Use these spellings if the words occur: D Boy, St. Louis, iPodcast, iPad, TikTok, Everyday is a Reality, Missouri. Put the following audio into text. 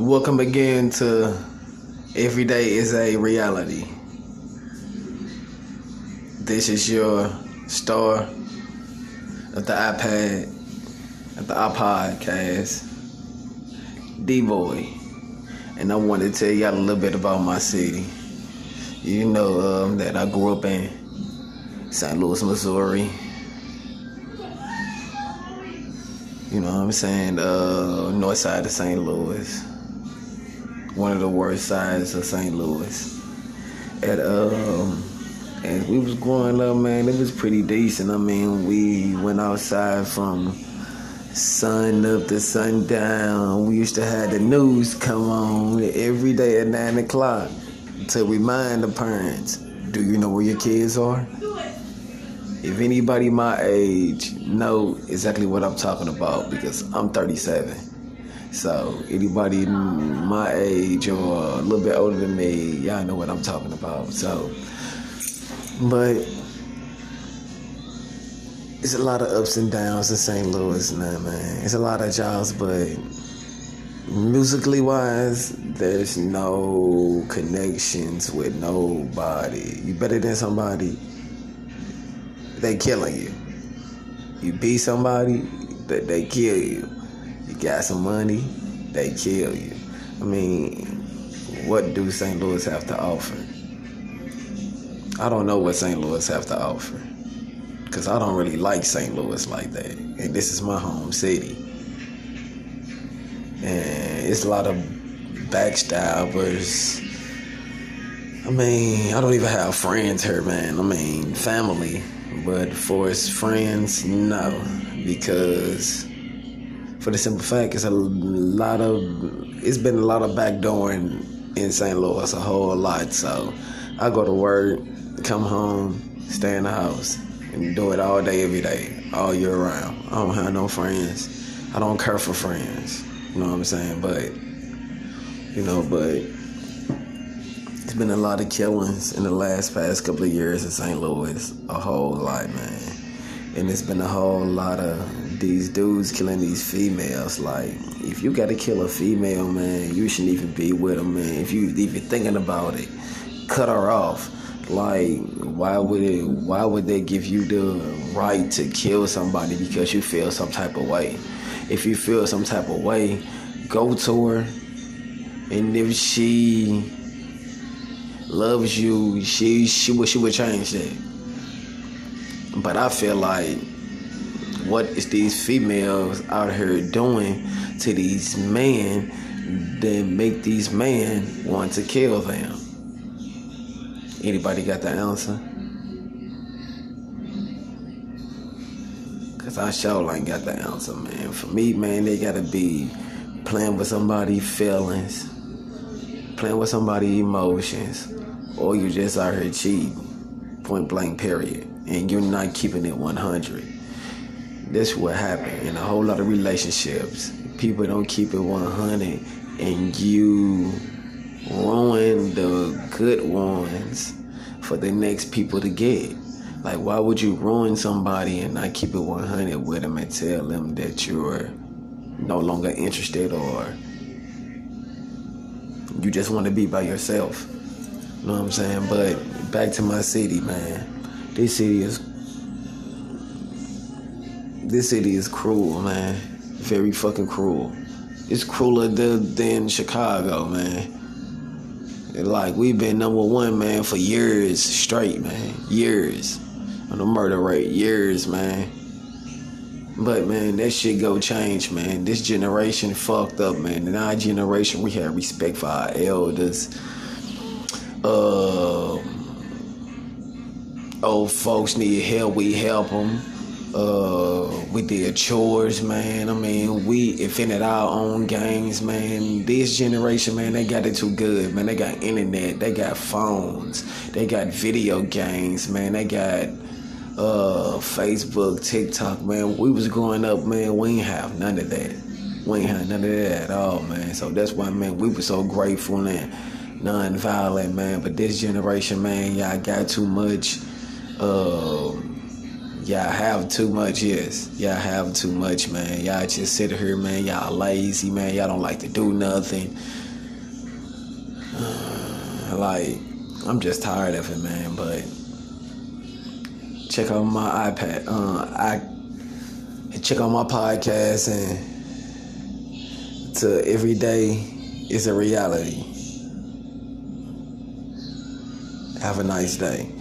Welcome again to Everyday is a Reality. This is your star of the iPad, of the iPodcast, D Boy. And I want to tell y'all a little bit about my city. You know that I grew up in St. Louis, Missouri. You know what I'm saying? North side of St. Louis. One of the worst sides of St. Louis. And we was growing up, man, it was pretty decent. I mean, we went outside from sun up to sundown. We used to have the news come on every day at 9 o'clock to remind the parents, do you know where your kids are? If anybody my age know exactly what I'm talking about, because I'm 37. So anybody my age or a little bit older than me, y'all know what I'm talking about. So, but it's a lot of ups and downs in St. Louis now, man. It's a lot of jobs, but musically wise, there's no connections with nobody. You better than somebody, they killing you. You beat somebody, they kill you. You got some money, they kill you. I mean, what do St. Louis have to offer? I don't know what St. Louis have to offer, because I don't really like St. Louis like that. And this is my home city. And it's a lot of backstabbers. I mean, I don't even have friends here, man. I mean, family. But for his friends, no, because for the simple fact, it's been a lot of backdooring in St. Louis, a whole lot. So I go to work, come home, stay in the house, and do it all day, every day, all year round. I don't have no friends. I don't care for friends. You know what I'm saying? But it's been a lot of killings in the past couple of years in St. Louis, a whole lot, man. And it's been a whole lot of these dudes killing these females. Like, if you gotta kill a female, man, you shouldn't even be with them, man. If you even thinking about it, cut her off. Like, why would they give you the right to kill somebody because you feel some type of way? If you feel some type of way, go to her, and if she loves you, she would change that. But I feel like, what is these females out here doing to these men that make these men want to kill them? Anybody got the answer? Because I sure ain't got the answer, man. For me, man, they gotta be playing with somebody's feelings, playing with somebody's emotions, or you just out here cheating, point blank, period. And you're not keeping it 100. That's what happened in a whole lot of relationships. People don't keep it 100, and you ruin the good ones for the next people to get. Like, why would you ruin somebody and not keep it 100 with them and tell them that you're no longer interested, or you just want to be by yourself? You know what I'm saying? But back to my city, man. This city is cruel, man. Very fucking cruel. It's crueler than Chicago, man. Like, we've been number one, man, for years straight, man. Years. On the murder rate. Years, man. But, man, that shit go change, man. This generation fucked up, man. In our generation, we had respect for our elders. Old folks need help, we help them. We did chores, man. I mean, we invented our own games, man. This generation, man, they got it too good, man. They got internet. They got phones. They got video games, man. They got Facebook, TikTok, man. We was growing up, man, we ain't have none of that. We ain't have none of that at all, man. So that's why, man, we were so grateful and non-violent, man. But this generation, man, y'all got too much. Y'all have too much, yes. Y'all have too much, man. Y'all just sit here, man. Y'all lazy, man. Y'all don't like to do nothing. Like, I'm just tired of it, man. But check out my iPad. I check out my podcast and to Everyday is a Reality. Have a nice day.